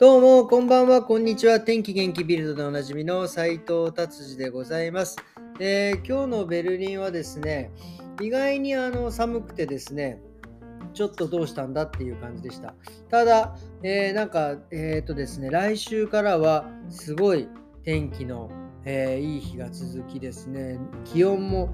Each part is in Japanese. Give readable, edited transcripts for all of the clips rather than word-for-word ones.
どうもこんばんは、こんにちは。天気元気ビルドでおなじみの斉藤達次でございます。今日のベルリンはですね、意外に寒くてですね、ちょっとどうしたんだっていう感じでした。ただ、ですね、来週からはすごい天気のいい日が続きですね、気温も、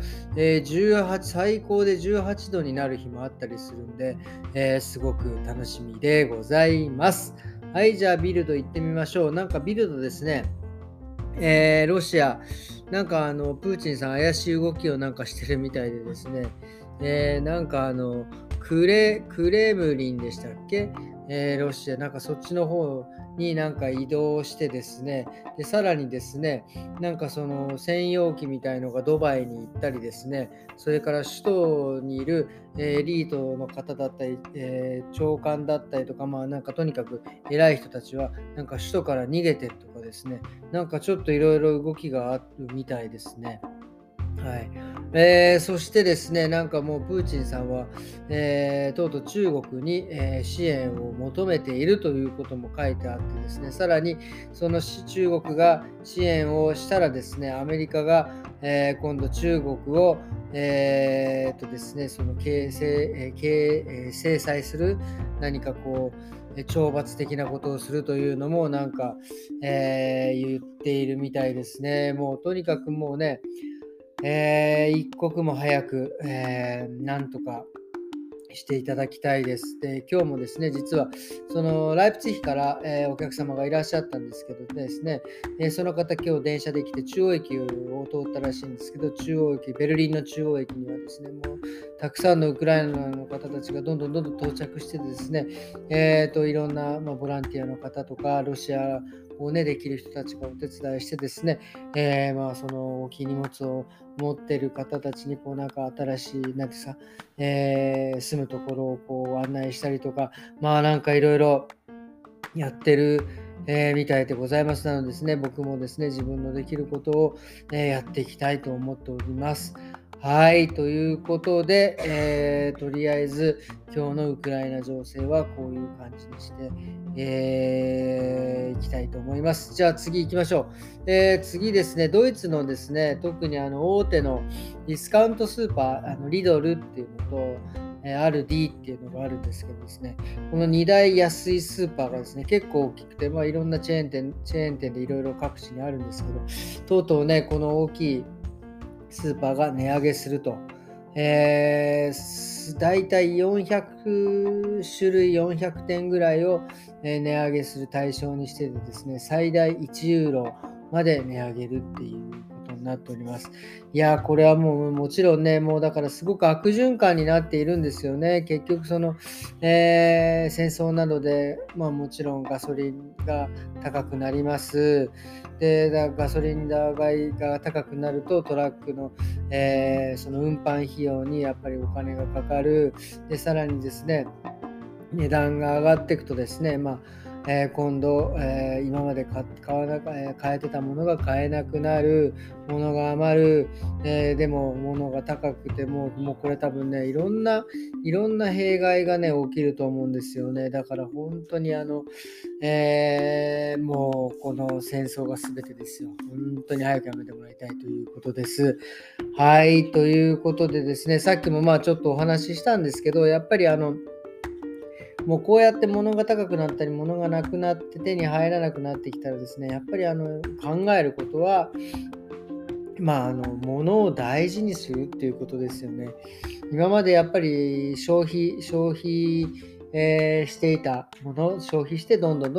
最高で18度になる日もあったりするんで、すごく楽しみでございます。はい、じゃあビルド行ってみましょう。なんかビルドですね、ロシアなんかプーチンさん怪しい動きをなんかしてるみたいでですね、なんかクレムリンでしたっけ、ロシアなんかそっちの方になんか移動してですね、でさらにですね、なんかその専用機みたいのがドバイに行ったりですね、それから首都にいるエリートの方だったり、長官だったりとか、まあなんかとにかく偉い人たちはなんか首都から逃げてとかですね、なんかちょっといろいろ動きがあるみたいですね。はい、そしてですね、なんかもうプーチンさんは、とうとう中国に、支援を求めているということも書いてあってですね、さらにその中国が支援をしたらですね、アメリカが、今度中国を、ですね、その制裁する何かこう懲罰的なことをするというのもなんか、言っているみたいですね。もうとにかくもうね、一刻も早く、なんとかしていただきたいです。で、今日もですね、実はそのライプツィヒから、お客様がいらっしゃったんですけどですね、その方今日電車で来て中央駅を通ったらしいんですけど、中央駅、ベルリンの中央駅にはですね、もうたくさんのウクライナの方たちがどんどん到着してですね、いろんな、ボランティアの方とかロシアをねできる人たちがお手伝いしてですね、その大きい荷物を持ってる方たちにこうなんか新しい住むところをこう案内したりとか、なんかいろいろやってる、みたいでございます。なのでですね、僕もですね、自分のできることを、やっていきたいと思っております。はい、ということで、とりあえず今日のウクライナ情勢はこういう感じにして、いきたいと思います。じゃあ次行きましょう。次ですね、ドイツのですね、特に大手のディスカウントスーパー、リドルっていうのと、RD っていうのがあるんですけどですね、この2大安いスーパーがですね、結構大きくて、いろんなチェーン店でいろいろ各地にあるんですけど、とうとうね、この大きいスーパーが値上げすると、だいたい400種類400点ぐらいを値上げする対象にしてですね、最大1ユーロまで値上げるっていうことになっております。いや、これはもちろんね、もうだからすごく悪循環になっているんですよね。結局その、戦争などで、もちろんガソリンが高くなります。で、ガソリン代が高くなるとトラックの、その運搬費用にやっぱりお金がかかる。で、さらにですね、値段が上がっていくとですね、今度、今まで買えてたものが買えなくなる、物が余る、でも物が高くてもうこれ多分ね、いろんな弊害がね起きると思うんですよね。だから本当にもうこの戦争が全てですよ。本当に早くやめてもらいたいということです。はい、ということでですね、さっきもちょっとお話ししたんですけど、やっぱりもうこうやって物が高くなったり、物がなくなって手に入らなくなってきたらですね、やっぱり考えることは、物を大事にするっていうことですよね。今までやっぱり消費、していたもの、消費してどんどん、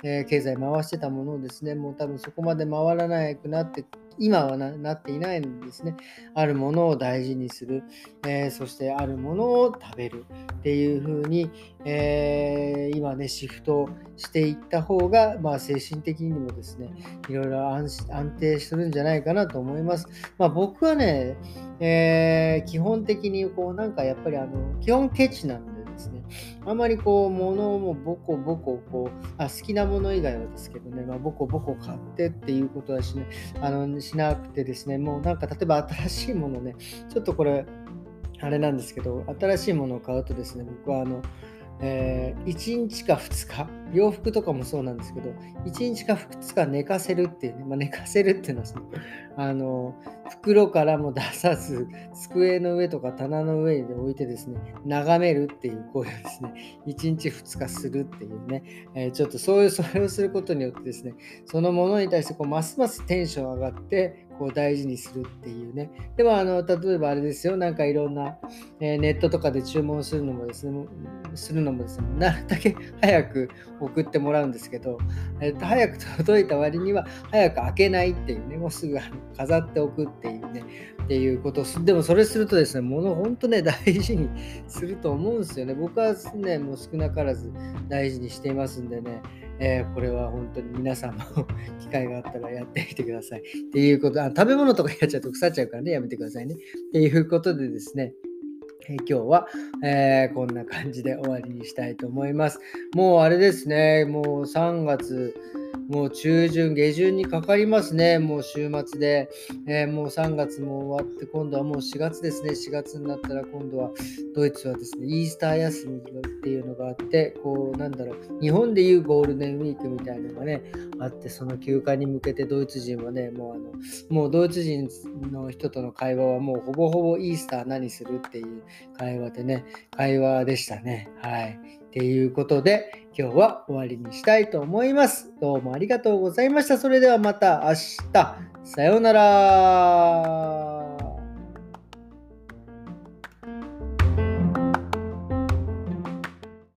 経済回してたものをですね、もう多分そこまで回らなくなって今はなっていないんですね。あるものを大事にする、そしてあるものを食べるっていう風に、今ねシフトしていった方が、精神的にもですね、いろいろ安定するんじゃないかなと思います。僕はね、基本的にこうなんかやっぱり基本ケチなんでですね、あまりこう物をもボコボコ好きなもの以外はですけどね、ボコボコ買ってっていうことはしなくてですね、もうなんか例えば新しいものね、ちょっとこれあれなんですけど、新しいものを買うとですね、僕は1日か2日、洋服とかもそうなんですけど、1日か2日寝かせるっていうね、寝かせるっていうのはその袋からも出さず、机の上とか棚の上で置いてですね、眺めるっていう行為をですね、1日2日するっていうね、ちょっとそれをすることによってですね、そのものに対してますますテンション上がって、大事にするっていうね。でも例えばあれですよ、なんかいろんな、ネットとかで注文するのもですね、なるだけ早く送ってもらうんですけど、早く届いた割には早く開けないっていうね、もうすぐ飾っておくっていうね、っていうことをでもそれするとですね、もの本当ね大事にすると思うんですよね。僕はねもう少なからず大事にしていますんでね、これは本当に皆さんも機会があったらやってみてくださいっていうこと。食べ物とかやっちゃうと腐っちゃうからね、やめてくださいねっていうことでですね、今日は、こんな感じで終わりにしたいと思います。もうあれですね、もう3月もう中旬下旬にかかりますね。もう週末で、もう3月も終わって、今度はもう4月ですね。4月になったら今度はドイツはですね、イースター休みっていうのがあって、日本でいうゴールデンウィークみたいなのがねあって、その休暇に向けてドイツ人はね、もうドイツ人の人との会話はもうほぼほぼイースター何するっていう会話でしたね。はい。ということで、今日は終わりにしたいと思います。どうもありがとうございました。それではまた明日。さようなら。